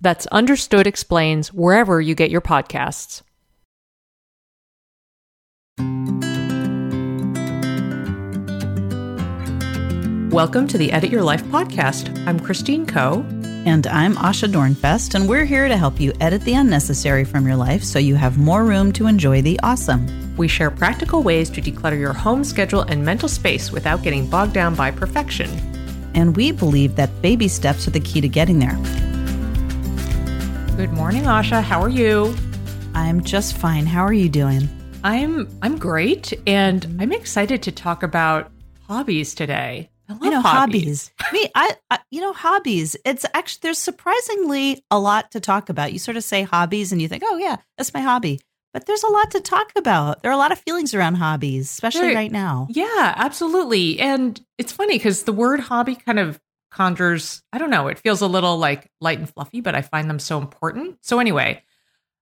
That's Understood Explains wherever you get your podcasts. Welcome to the Edit Your Life podcast. I'm Christine Koh. And I'm Asha Dornfest, and we're here to help you edit the unnecessary from your life so you have more room to enjoy the awesome. We share practical ways to declutter your home, schedule, and mental space without getting bogged down by perfection. And we believe that baby steps are the key to getting there. Good morning, Asha. How are you? I'm just fine. How are you doing? I'm great, and I'm excited to talk about hobbies today. I love hobbies. Hobbies. It's actually, there's surprisingly a lot to talk about. You sort of say hobbies and you think, oh yeah, that's my hobby. But there's a lot to talk about. There are a lot of feelings around hobbies, especially right now. Yeah, absolutely. And it's funny because the word hobby kind of conjures, I don't know, it feels a little like light and fluffy, but I find them so important. So anyway,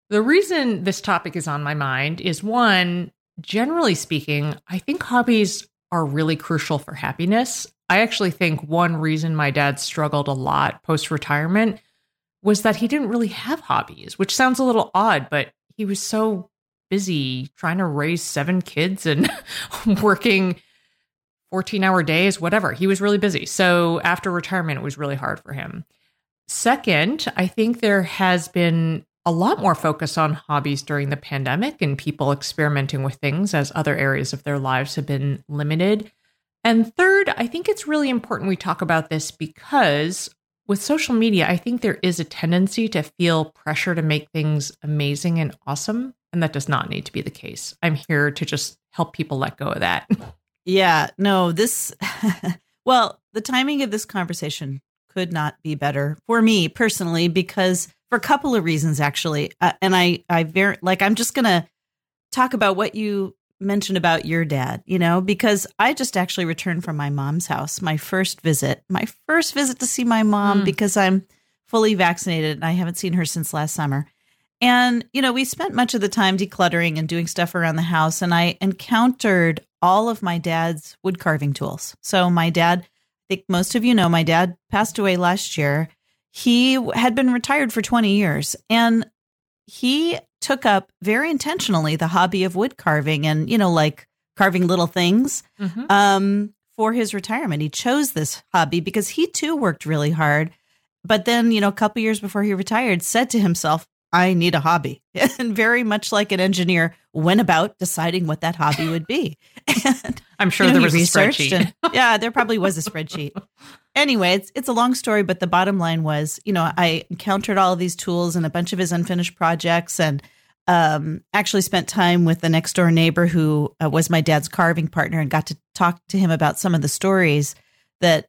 the reason this topic is on my mind is one, generally speaking, I think hobbies are really crucial for happiness. I actually think one reason my dad struggled a lot post-retirement was that he didn't really have hobbies, which sounds a little odd, but he was so busy trying to raise 7 kids and working 14-hour days, whatever. He was really busy. So after retirement, it was really hard for him. Second, I think there has been a lot more focus on hobbies during the pandemic and people experimenting with things as other areas of their lives have been limited. And third, I think it's really important we talk about this because with social media, I think there is a tendency to feel pressure to make things amazing and awesome. And that does not need to be the case. I'm here to just help people let go of that. Yeah, no, well, the timing of this conversation could not be better for me personally, because for a couple of reasons, actually. I'm just going to talk about what you mentioned about your dad, because I just actually returned from my mom's house, my first visit to see my mom because I'm fully vaccinated and I haven't seen her since last summer. And, we spent much of the time decluttering and doing stuff around the house. And I encountered all of my dad's wood carving tools. So my dad, I think most of my dad passed away last year. He had been retired for 20 years and he took up very intentionally the hobby of wood carving and, like carving little things for his retirement. He chose this hobby because he too worked really hard. But then, a couple years before he retired, said to himself, I need a hobby. And very much like an engineer went about deciding what that hobby would be. And, I'm sure there was a spreadsheet. Yeah, there probably was a spreadsheet. Anyway, it's a long story, but the bottom line was, I encountered all of these tools and a bunch of his unfinished projects and actually spent time with the next door neighbor who was my dad's carving partner and got to talk to him about some of the stories that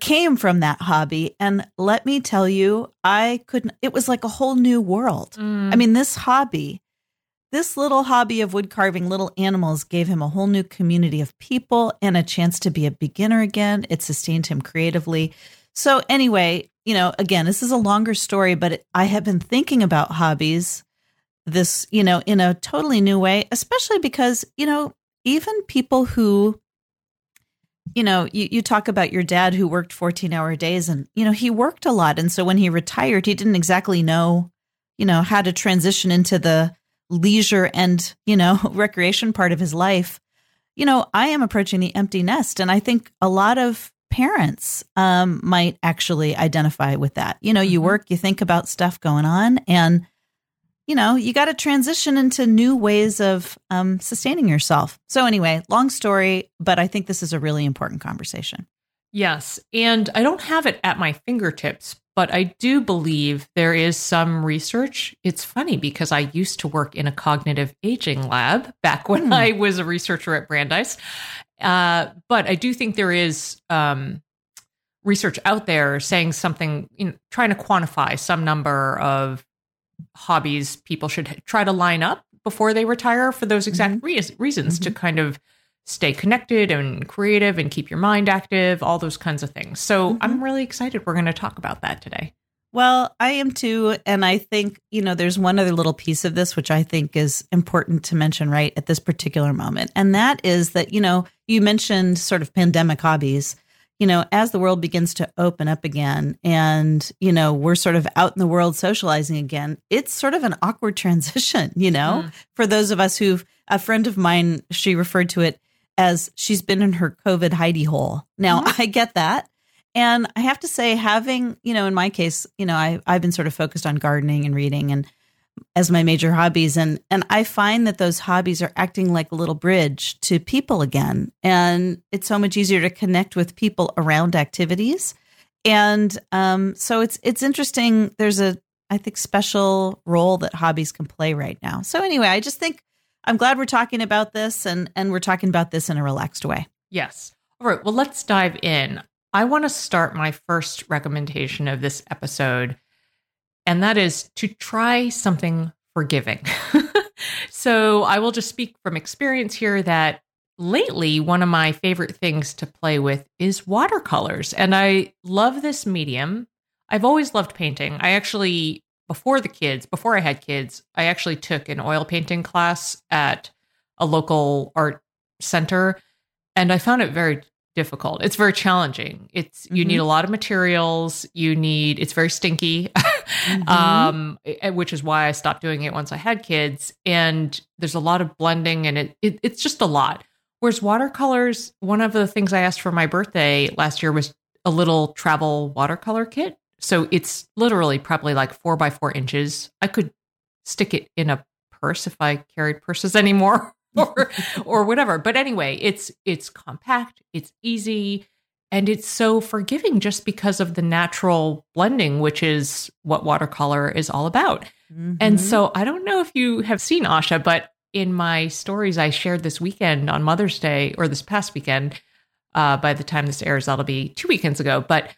came from that hobby. And let me tell you, it was like a whole new world. I mean, this little hobby of wood carving little animals gave him a whole new community of people and a chance to be a beginner again. It sustained him creatively. So anyway, again, this is a longer story, but I have been thinking about hobbies this, in a totally new way, especially because, even people who, you talk about your dad who worked 14-hour days and, he worked a lot. And so when he retired, he didn't exactly know, how to transition into the leisure and, recreation part of his life. I am approaching the empty nest. And I think a lot of parents might actually identify with that. You work, you think about stuff going on. And you know, you got to transition into new ways of sustaining yourself. So anyway, long story, but I think this is a really important conversation. Yes. And I don't have it at my fingertips, but I do believe there is some research. It's funny because I used to work in a cognitive aging lab back when I was a researcher at Brandeis. But I do think there is research out there saying something, you know, trying to quantify some number of hobbies people should try to line up before they retire for those exact reasons to kind of stay connected and creative and keep your mind active, all those kinds of things. So I'm really excited we're going to talk about that today. Well, I am too. And I think, you know, there's one other little piece of this, which I think is important to mention right at this particular moment. And that is that, you know, you mentioned sort of pandemic hobbies, you know, as the world begins to open up again and, you know, we're sort of out in the world socializing again, it's sort of an awkward transition, you know, for those of us who've, a friend of mine, she referred to it as she's been in her COVID hidey hole. Now I get that. And I have to say, having, you know, in my case, you know, I've been sort of focused on gardening and reading and as my major hobbies. And I find that those hobbies are acting like a little bridge to people again. And it's so much easier to connect with people around activities. And so it's interesting. There's a, I think, special role that hobbies can play right now. So anyway, I just think I'm glad we're talking about this and we're talking about this in a relaxed way. Yes. All right. Well, let's dive in. I want to start my first recommendation of this episode, and that is to try something forgiving. So I will just speak from experience here that lately, one of my favorite things to play with is watercolors. And I love this medium. I've always loved painting. I actually, before I had kids, I actually took an oil painting class at a local art center, and I found it very difficult. It's very challenging. It's you need a lot of materials. It's very stinky, which is why I stopped doing it once I had kids. And there's a lot of blending, and it's just a lot. Whereas watercolors, one of the things I asked for my birthday last year was a little travel watercolor kit. So it's literally probably like 4 by 4 inches. I could stick it in a purse if I carried purses anymore. or whatever. But anyway, it's compact, it's easy, and it's so forgiving just because of the natural blending, which is what watercolor is all about. And so I don't know if you have seen, Asha, but in my stories I shared this weekend on Mother's Day, or this past weekend, by the time this airs, that'll be 2 weekends ago. But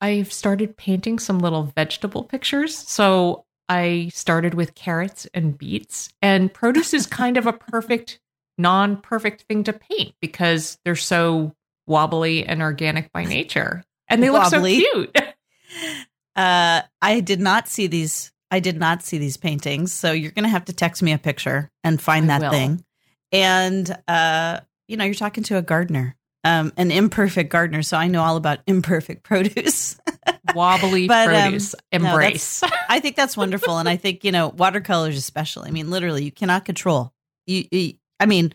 I've started painting some little vegetable pictures. So I started with carrots and beets, and produce is kind of a perfect, non-perfect thing to paint because they're so wobbly and organic by nature, and they look so cute. I did not see these paintings, so you're going to have to text me a picture and find that thing. And you know, you're talking to a gardener, an imperfect gardener, so I know all about imperfect produce. Wobbly produce embrace. No, I think that's wonderful. And I think, you know, watercolors especially, I mean, literally you cannot control. I mean,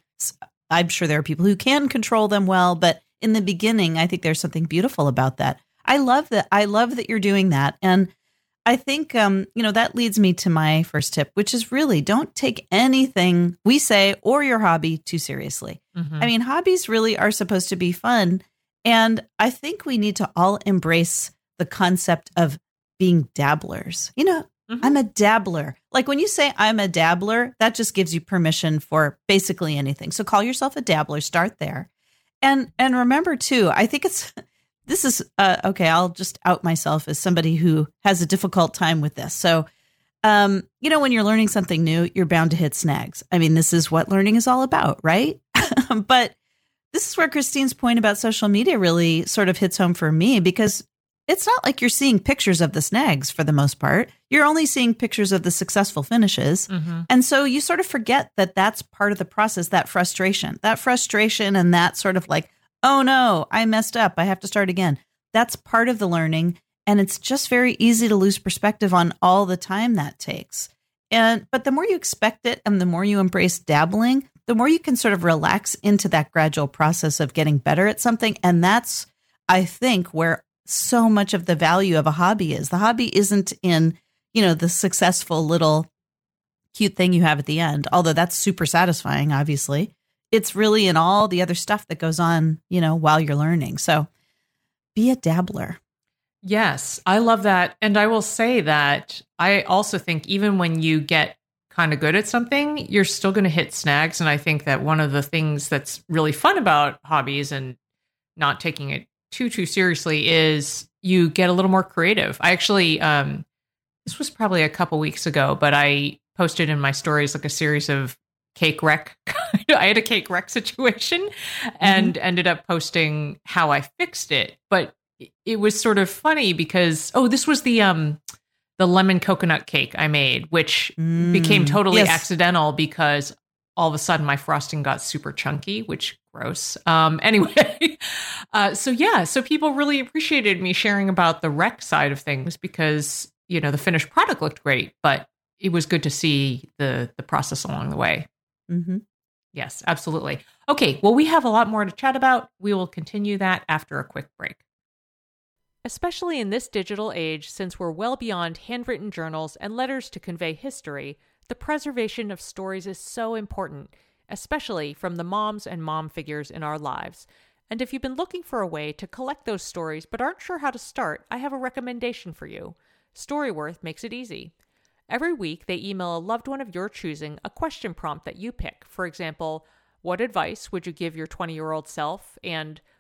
I'm sure there are people who can control them well, but in the beginning, I think there's something beautiful about that. I love that you're doing that. And I think, you know, that leads me to my first tip, which is really don't take anything we say or your hobby too seriously. I mean, hobbies really are supposed to be fun. And I think we need to all embrace the concept of being dabblers. You know, I'm a dabbler. Like when you say I'm a dabbler, that just gives you permission for basically anything. So call yourself a dabbler, start there. And remember too, I think I'll just out myself as somebody who has a difficult time with this. So, you know, when you're learning something new, you're bound to hit snags. I mean, this is what learning is all about, right? But this is where Christine's point about social media really sort of hits home for me, because it's not like you're seeing pictures of the snags for the most part. You're only seeing pictures of the successful finishes. And so you sort of forget that that's part of the process, that frustration and that sort of like, oh no, I messed up, I have to start again. That's part of the learning. And it's just very easy to lose perspective on all the time that takes. But the more you expect it and the more you embrace dabbling, the more you can sort of relax into that gradual process of getting better at something. And that's, I think, where so much of the value of a hobby is. The hobby isn't in, you know, the successful little cute thing you have at the end, although that's super satisfying, obviously. It's really in all the other stuff that goes on, you know, while you're learning. So be a dabbler. Yes, I love that. And I will say that I also think even when you get kind of good at something, you're still going to hit snags. And I think that one of the things that's really fun about hobbies and not taking it too seriously is you get a little more creative. I actually, this was probably a couple weeks ago, but I posted in my stories like a series of cake wreck. I had a cake wreck situation and ended up posting how I fixed it. But it was sort of funny because, this was the lemon coconut cake I made, which became totally accidental because all of a sudden my frosting got super chunky, which gross. Anyway, so people really appreciated me sharing about the wreck side of things because, you know, the finished product looked great, but it was good to see the process along the way. Mm-hmm. Yes, absolutely. Okay, well, we have a lot more to chat about. We will continue that after a quick break. Especially in this digital age, since we're well beyond handwritten journals and letters to convey history, the preservation of stories is so important, especially from the moms and mom figures in our lives. And if you've been looking for a way to collect those stories but aren't sure how to start, I have a recommendation for you. Storyworth makes it easy. Every week, they email a loved one of your choosing a question prompt that you pick. For example, what advice would you give your 20-year-old self? And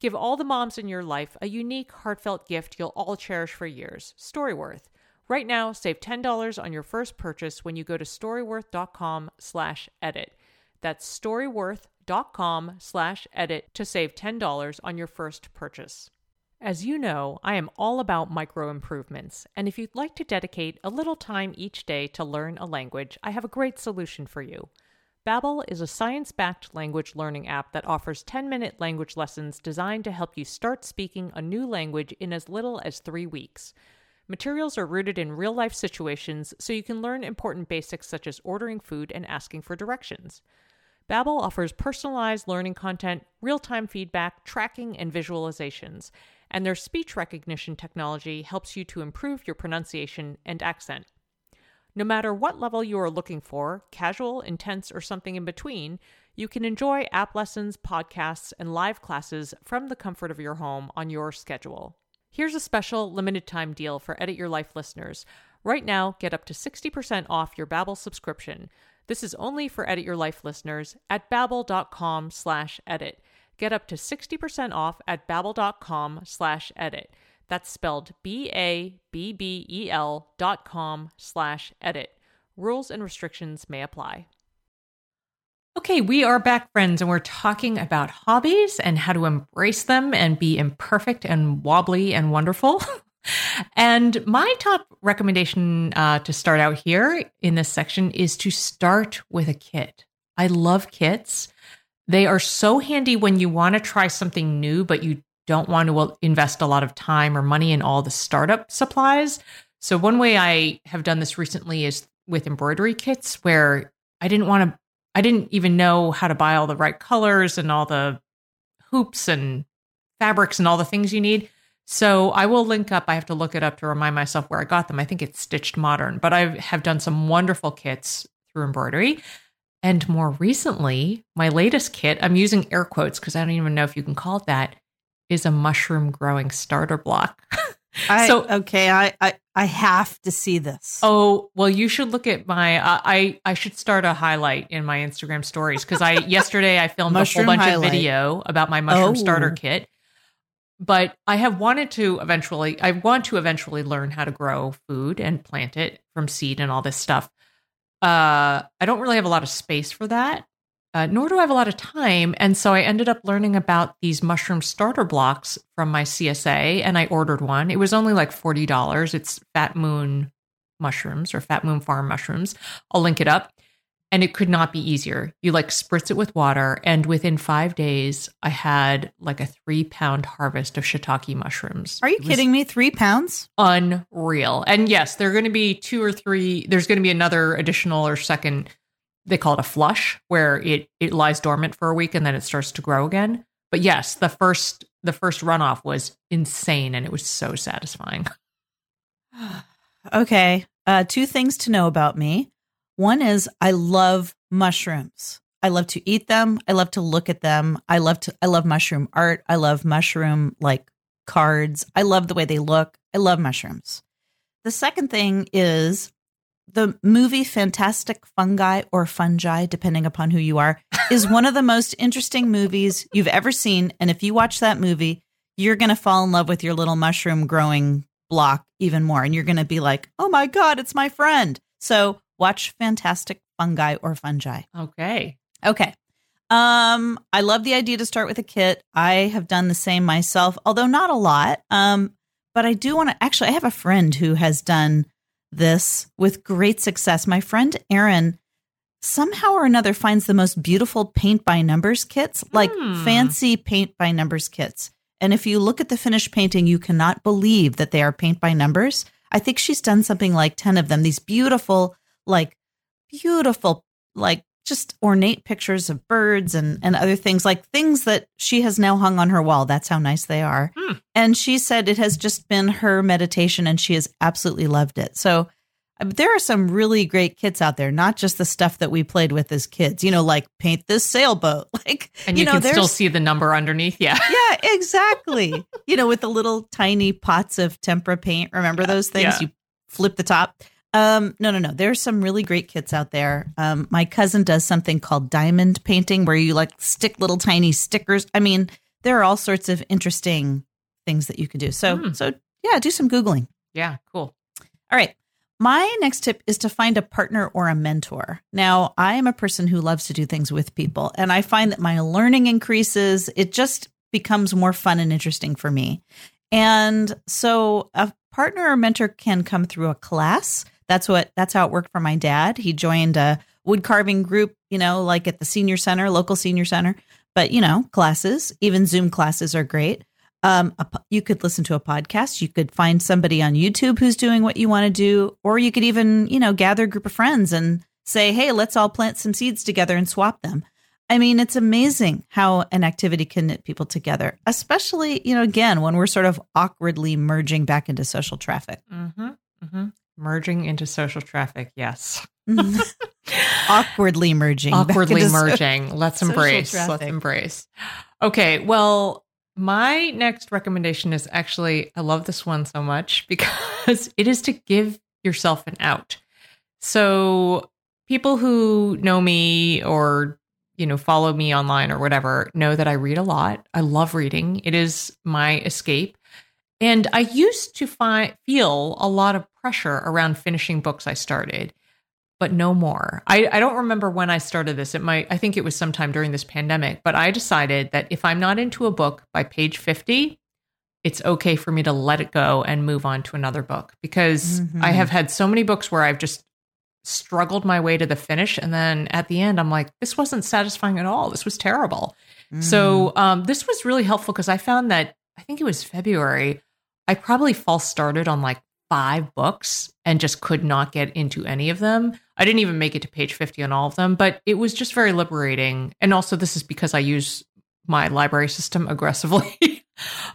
Give all the moms in your life a unique, heartfelt gift you'll all cherish for years. Storyworth. Right now, save $10 on your first purchase when you go to storyworth.com/edit. That's storyworth.com/edit to save $10 on your first purchase. As you know, I am all about micro-improvements, and if you'd like to dedicate a little time each day to learn a language, I have a great solution for you. Babbel is a science-backed language learning app that offers 10-minute language lessons designed to help you start speaking a new language in as little as 3 weeks. Materials are rooted in real-life situations, so you can learn important basics such as ordering food and asking for directions. Babbel offers personalized learning content, real-time feedback, tracking, and visualizations, and their speech recognition technology helps you to improve your pronunciation and accent. No matter what level you are looking for, casual, intense, or something in between, you can enjoy app lessons, podcasts, and live classes from the comfort of your home on your schedule. Here's a special limited-time deal for Edit Your Life listeners. Right now, get up to 60% off your Babbel subscription. This is only for Edit Your Life listeners at babbel.com/edit. Get up to 60% off at babbel.com/edit. That's spelled BABBEL.com/edit. Rules and restrictions may apply. Okay, we are back, friends, and we're talking about hobbies and how to embrace them and be imperfect and wobbly and wonderful. And my top recommendation to start out here in this section is to start with a kit. I love kits. They are so handy when you want to try something new, but you don't want to invest a lot of time or money in all the startup supplies. So one way I have done this recently is with embroidery kits where I didn't even know how to buy all the right colors and all the hoops and fabrics and all the things you need. So I will link up. I have to look it up to remind myself where I got them. I think it's Stitched Modern, but I have done some wonderful kits through embroidery. And more recently, my latest kit, I'm using air quotes because I don't even know if you can call it that, is a mushroom growing starter block. I have to see this. Oh, well, you should look at my, I should start a highlight in my Instagram stories because yesterday I filmed mushroom a whole bunch of video about my mushroom starter kit, but I want to eventually learn how to grow food and plant it from seed and all this stuff. I don't really have a lot of space for that. Nor do I have a lot of time. And so I ended up learning about these mushroom starter blocks from my CSA and I ordered one. It was only like $40. It's Fat Moon mushrooms or Fat Moon Farm mushrooms. I'll link it up. And it could not be easier. You like spritz it with water. And within 5 days, I had like a 3-pound harvest of shiitake mushrooms. Are you kidding me? 3 pounds? Unreal. And yes, there are going to be 2 or 3. There's going to be another additional or second. They call it a flush, where it lies dormant for a week and then it starts to grow again. But yes, the first runoff was insane. And it was so satisfying. Okay. 2 things to know about me. One is I love mushrooms. I love to eat them. I love to look at them. I love mushroom art. I love mushroom like cards. I love the way they look. I love mushrooms. The second thing is the movie Fantastic Fungi or Fungi, depending upon who you are, is one of the most interesting movies you've ever seen. And if you watch that movie, you're going to fall in love with your little mushroom growing block even more. And you're going to be like, oh my God, it's my friend. So watch Fantastic Fungi or Fungi. Okay. I love the idea to start with a kit. I have done the same myself, although not a lot. But I do want to, actually, I have a friend who has done this with great success. My friend Erin somehow or another finds the most beautiful paint by numbers kits, like fancy paint by numbers kits. And if you look at the finished painting, you cannot believe that they are paint by numbers. I think she's done something like 10 of them. These beautiful, like just ornate pictures of birds and other things, like things that she has now hung on her wall. That's how nice they are. And she said it has just been her meditation and she has absolutely loved it. So there are some really great kits out there, not just the stuff that we played with as kids, you know, like paint this sailboat. Like, and you know, can still see the number underneath. Yeah, exactly. You know, with the little tiny pots of tempera paint. Remember those things? Yeah. You flip the top. No. There's some really great kits out there. My cousin does something called diamond painting where you like stick little tiny stickers. I mean, there are all sorts of interesting things that you can do. So yeah, do some Googling. Yeah, cool. All right. My next tip is to find a partner or a mentor. Now, I am a person who loves to do things with people, and I find that my learning increases. It just becomes more fun and interesting for me. And so a partner or mentor can come through a class. That's how it worked for my dad. He joined a wood carving group, you know, like at the local senior center, but you know, classes, even Zoom classes are great. You could listen to a podcast. You could find somebody on YouTube who's doing what you want to do, or you could even, you know, gather a group of friends and say, hey, let's all plant some seeds together and swap them. I mean, it's amazing how an activity can knit people together, especially, you know, again, when we're sort of awkwardly merging back into social traffic. Merging into social traffic. Yes. Awkwardly merging. Let's embrace. Okay. Well, my next recommendation is actually, I love this one so much because it is to give yourself an out. So people who know me or, you know, follow me online or whatever know that I read a lot. I love reading. It is my escape. And I used to feel a lot of pressure around finishing books I started, but no more. I don't remember when I started this. I think it was sometime during this pandemic, but I decided that if I'm not into a book by page 50, it's okay for me to let it go and move on to another book, because I have had so many books where I've just struggled my way to the finish. And then at the end, I'm like, this wasn't satisfying at all. This was terrible. So this was really helpful because I found that, I think it was February, I probably false started on like 5 books and just could not get into any of them. I didn't even make it to page 50 on all of them, but it was just very liberating. And also this is because I use my library system aggressively.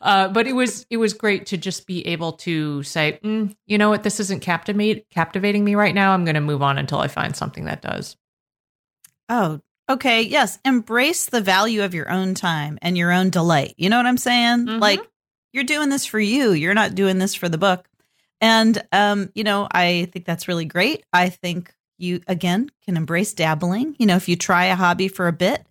But it was great to just be able to say, you know what, this isn't captivating me right now. I'm going to move on until I find something that does. Oh, okay. Yes. Embrace the value of your own time and your own delight. You know what I'm saying? Like, you're doing this for you. You're not doing this for the book. And, you know, I think that's really great. I think you, again, can embrace dabbling. You know, if you try a hobby for a bit,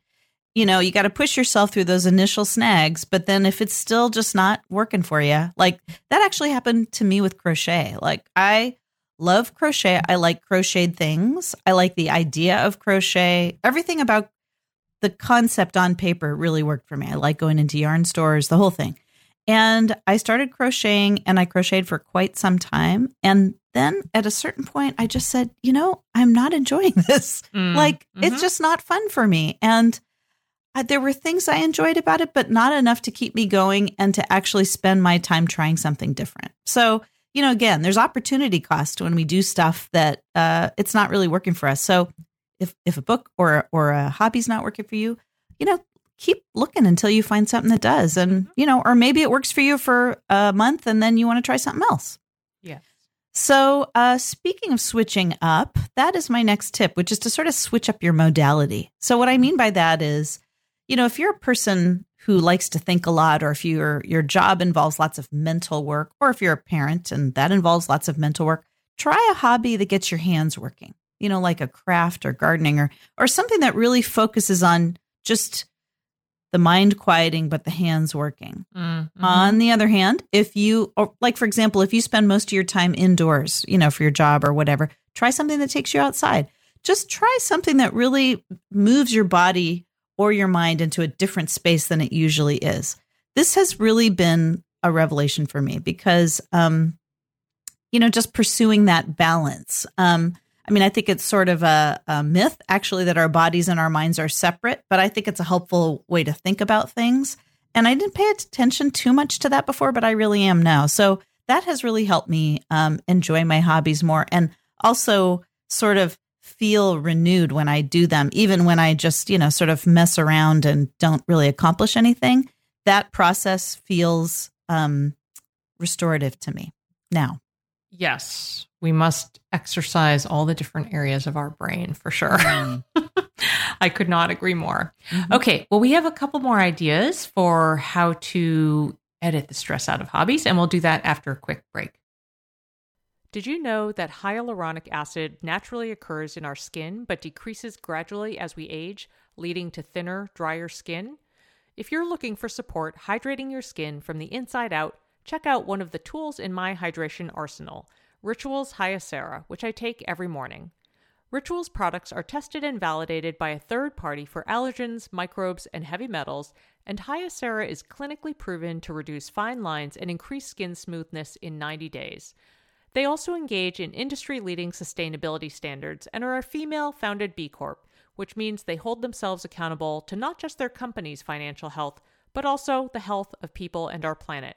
you know, you got to push yourself through those initial snags. But then if it's still just not working for you, like that actually happened to me with crochet. Like, I love crochet. I like crocheted things. I like the idea of crochet. Everything about the concept on paper really worked for me. I like going into yarn stores, the whole thing. And I started crocheting, and I crocheted for quite some time. And then at a certain point, I just said, you know, I'm not enjoying this. It's just not fun for me. And there were things I enjoyed about it, but not enough to keep me going and to actually spend my time trying something different. So, you know, again, there's opportunity cost when we do stuff that it's not really working for us. So if a book or a hobby's not working for you, you know, keep looking until you find something that does. And, you know, or maybe it works for you for a month and then you want to try something else. Yeah. So speaking of switching up, that is my next tip, which is to sort of switch up your modality. So what I mean by that is, you know, if you're a person who likes to think a lot, or if your job involves lots of mental work, or if you're a parent and that involves lots of mental work, try a hobby that gets your hands working, you know, like a craft or gardening or something that really focuses on just the mind quieting, but the hands working. Mm-hmm. On the other hand, if you spend most of your time indoors, you know, for your job or whatever, try something that takes you outside. Just try something that really moves your body or your mind into a different space than it usually is. This has really been a revelation for me because, you know, just pursuing that balance. I mean, I think it's sort of a myth, actually, that our bodies and our minds are separate, but I think it's a helpful way to think about things. And I didn't pay attention too much to that before, but I really am now. So that has really helped me enjoy my hobbies more and also sort of feel renewed when I do them, even when I just, you know, sort of mess around and don't really accomplish anything. That process feels restorative to me now. Yes, we must exercise all the different areas of our brain for sure. I could not agree more. Mm-hmm. Okay, well, we have a couple more ideas for how to edit the stress out of hobbies, and we'll do that after a quick break. Did you know that hyaluronic acid naturally occurs in our skin but decreases gradually as we age, leading to thinner, drier skin? If you're looking for support hydrating your skin from the inside out, check out one of the tools in my hydration arsenal, Rituals Hyacera, which I take every morning. Rituals products are tested and validated by a third party for allergens, microbes, and heavy metals, and Hyacera is clinically proven to reduce fine lines and increase skin smoothness in 90 days. They also engage in industry-leading sustainability standards and are a female-founded B Corp, which means they hold themselves accountable to not just their company's financial health, but also the health of people and our planet.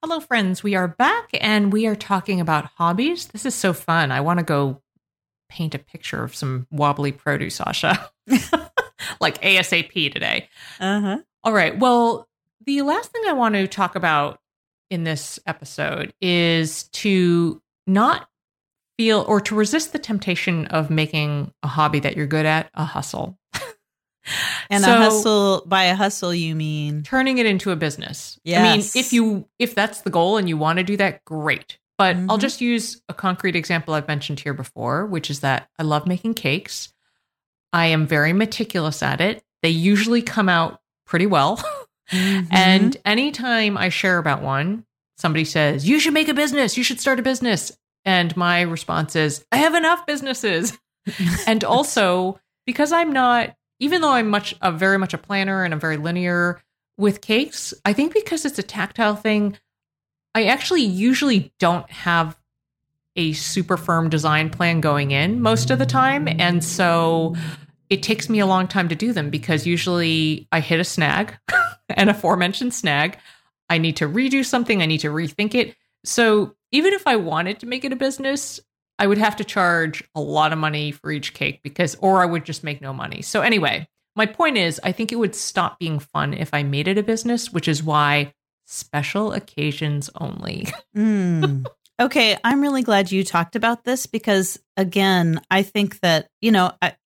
Hello, friends. We are back and we are talking about hobbies. This is so fun. I want to go paint a picture of some wobbly produce, Asha, like ASAP today. Uh-huh. All right. Well, the last thing I want to talk about in this episode is to not feel or to resist the temptation of making a hobby that you're good at a hustle. And so, a hustle, by a hustle, you mean? Turning it into a business. Yes. I mean, if that's the goal and you want to do that, great. But mm-hmm. I'll just use a concrete example I've mentioned here before, which is that I love making cakes. I am very meticulous at it. They usually come out pretty well. Mm-hmm. And anytime I share about one, somebody says, you should make a business. You should start a business. And my response is, I have enough businesses. And also because I'm not, even though I'm very much a planner and I'm very linear with cakes, I think because it's a tactile thing, I actually usually don't have a super firm design plan going in most of the time. And so it takes me a long time to do them because usually I hit a snag, an aforementioned snag. I need to redo something. I need to rethink it. So even if I wanted to make it a business, I would have to charge a lot of money for each cake or I would just make no money. So anyway, my point is, I think it would stop being fun if I made it a business, which is why special occasions only. Okay. I'm really glad you talked about this because, again, I think that,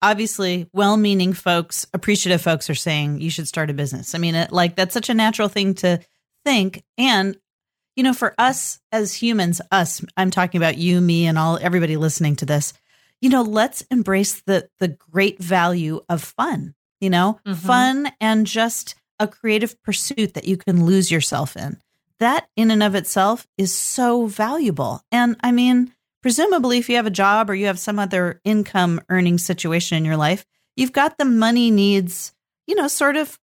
obviously well-meaning folks, appreciative folks are saying you should start a business. I mean, that's such a natural thing to think. And, for us as humans, I'm talking about you, me, and everybody listening to this, let's embrace the great value of fun, fun and just a creative pursuit that you can lose yourself in. That in and of itself is so valuable. And I mean, presumably if you have a job or you have some other income earning situation in your life, you've got the money needs, sort of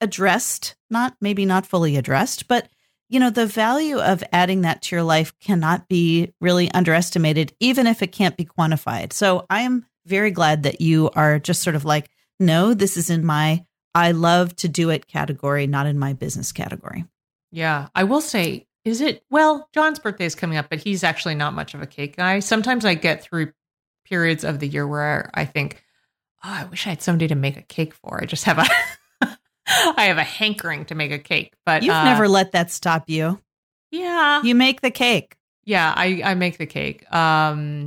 addressed, maybe not fully addressed, but the value of adding that to your life cannot be really underestimated, even if it can't be quantified. So I am very glad that you are just sort of like, no, this is in my I love to do it category, not in my business category. Yeah, I will say, John's birthday is coming up, but he's actually not much of a cake guy. Sometimes I get through periods of the year where I think, oh, I wish I had somebody to make a cake for. I just have I have a hankering to make a cake, but you've never let that stop you. Yeah. You make the cake. Yeah. I make the cake.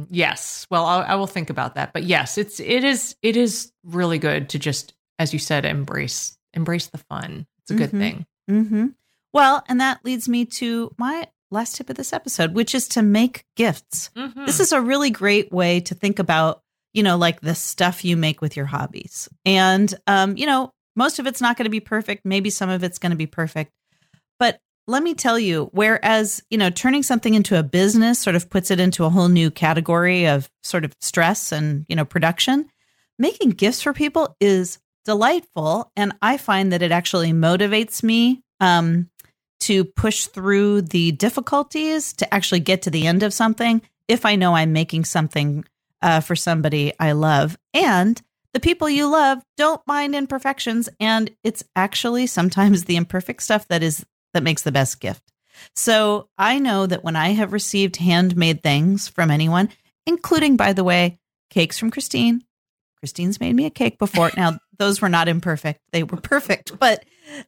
Yes. Well, I will think about that, but yes, it is really good to just, as you said, embrace the fun. It's a good thing. Mm-hmm. Well, and that leads me to my last tip of this episode, which is to make gifts. Mm-hmm. This is a really great way to think about, the stuff you make with your hobbies. And, most of it's not going to be perfect. Maybe some of it's going to be perfect. But let me tell you, whereas, turning something into a business sort of puts it into a whole new category of sort of stress and, production, making gifts for people is delightful. And I find that it actually motivates me to push through the difficulties to actually get to the end of something if I know I'm making something for somebody I love. And the people you love don't mind imperfections, and it's actually sometimes the imperfect stuff that makes the best gift. So I know that when I have received handmade things from anyone, including, by the way, cakes from Christine. Christine's made me a cake before. Now, those were not imperfect. They were perfect. But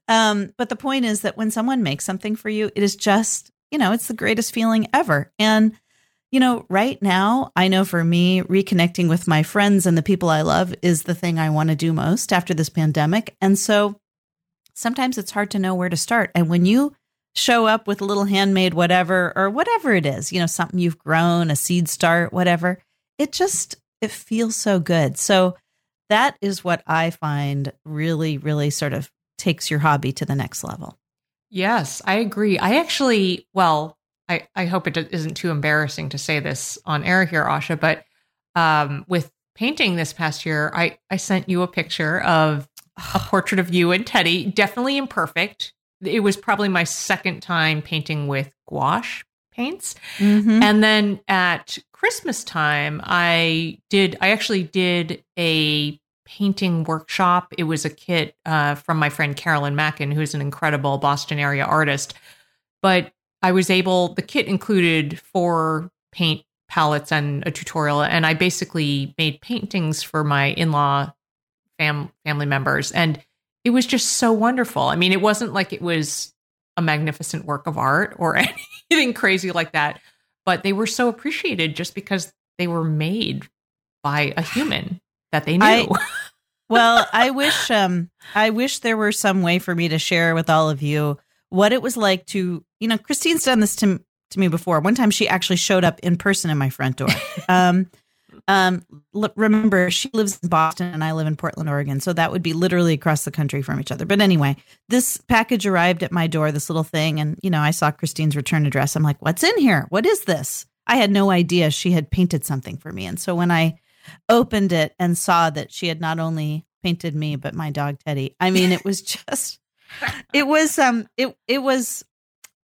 the point is that when someone makes something for you, it is just, it's the greatest feeling ever. And right now, I know for me, reconnecting with my friends and the people I love is the thing I want to do most after this pandemic. And so sometimes it's hard to know where to start. And when you show up with a little handmade whatever, or whatever it is, something you've grown, a seed start, whatever, it feels so good. So that is what I find really, really sort of takes your hobby to the next level. Yes, I agree. I actually, I hope it isn't too embarrassing to say this on air here, Asha, but with painting this past year, I sent you a picture of a portrait of you and Teddy, definitely imperfect. It was probably my second time painting with gouache paints. Mm-hmm. And then at Christmas time, I actually did a painting workshop. It was a kit from my friend Carolyn Mackin, who's an incredible Boston area artist. But the kit included 4 paint palettes and a tutorial, and I basically made paintings for my in-law family members, and it was just so wonderful. I mean, it wasn't like it was a magnificent work of art or anything crazy like that, but they were so appreciated just because they were made by a human that they knew. I wish there were some way for me to share with all of you what it was like to, Christine's done this to me before. One time she actually showed up in person in my front door. Remember, she lives in Boston and I live in Portland, Oregon. So that would be literally across the country from each other. But anyway, this package arrived at my door, this little thing. And, you know, I saw Christine's return address. I'm like, what's in here? What is this? I had no idea she had painted something for me. And so when I opened it and saw that she had not only painted me, but my dog, Teddy, I mean, it was just, it was,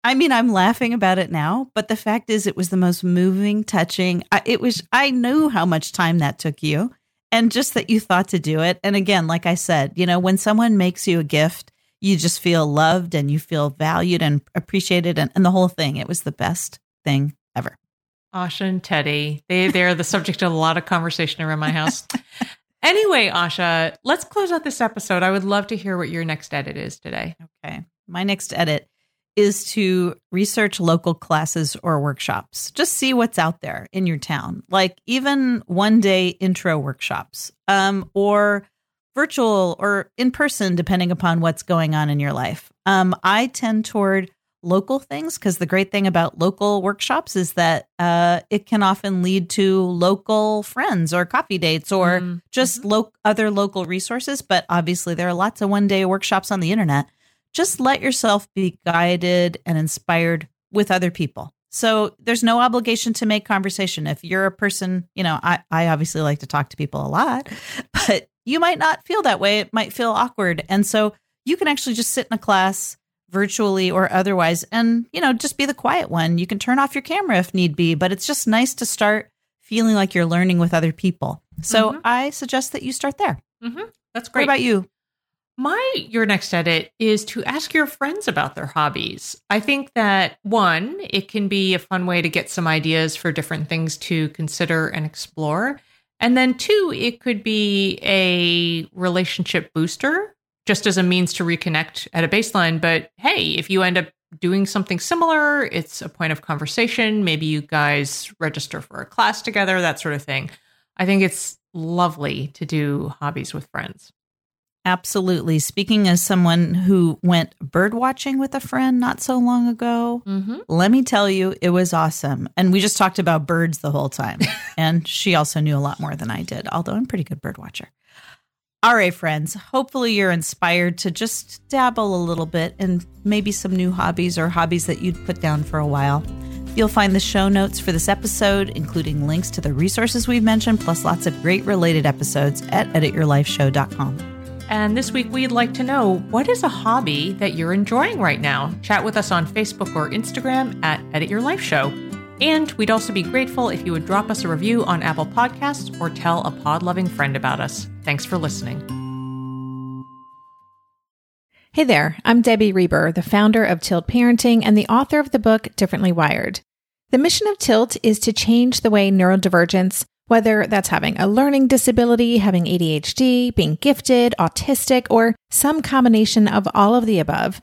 I mean, I'm laughing about it now, but the fact is it was the most moving, touching. I knew how much time that took you and just that you thought to do it. And again, like I said, you know, when someone makes you a gift, you just feel loved and you feel valued and appreciated and the whole thing. It was the best thing ever. Asha and Teddy, they're the subject of a lot of conversation around my house. Anyway, Asha, let's close out this episode. I would love to hear what your next edit is today. Okay. My next edit is to research local classes or workshops. Just see what's out there in your town, like even 1-day intro workshops or virtual or in person, depending upon what's going on in your life. I tend toward local things because the great thing about local workshops is that it can often lead to local friends or coffee dates or just other local resources. But obviously there are lots of 1-day workshops on the internet. Just let yourself be guided and inspired with other people. So there's no obligation to make conversation. If you're a person, you know, I obviously like to talk to people a lot, but you might not feel that way. It might feel awkward. And so you can actually just sit in a class virtually or otherwise and, you know, just be the quiet one. You can turn off your camera if need be, but it's just nice to start feeling like you're learning with other people. So I suggest that you start there. That's great. What about you? Your next edit is to ask your friends about their hobbies. I think that, one, it can be a fun way to get some ideas for different things to consider and explore. And then two, it could be a relationship booster, just as a means to reconnect at a baseline. But hey, if you end up doing something similar, it's a point of conversation. Maybe you guys register for a class together, that sort of thing. I think it's lovely to do hobbies with friends. Absolutely. Speaking as someone who went bird watching with a friend not so long ago, let me tell you, it was awesome. And we just talked about birds the whole time. And she also knew a lot more than I did, although I'm a pretty good bird watcher. All right, friends, hopefully you're inspired to just dabble a little bit in maybe some new hobbies or hobbies that you'd put down for a while. You'll find the show notes for this episode, including links to the resources we've mentioned, plus lots of great related episodes at edityourlifeshow.com. And this week, we'd like to know, what is a hobby that you're enjoying right now? Chat with us on Facebook or Instagram at Edit Your Life Show. And we'd also be grateful if you would drop us a review on Apple Podcasts or tell a pod-loving friend about us. Thanks for listening. Hey there, I'm Debbie Reber, the founder of Tilt Parenting and the author of the book Differently Wired. The mission of Tilt is to change the way neurodivergence, whether that's having a learning disability, having ADHD, being gifted, autistic, or some combination of all of the above,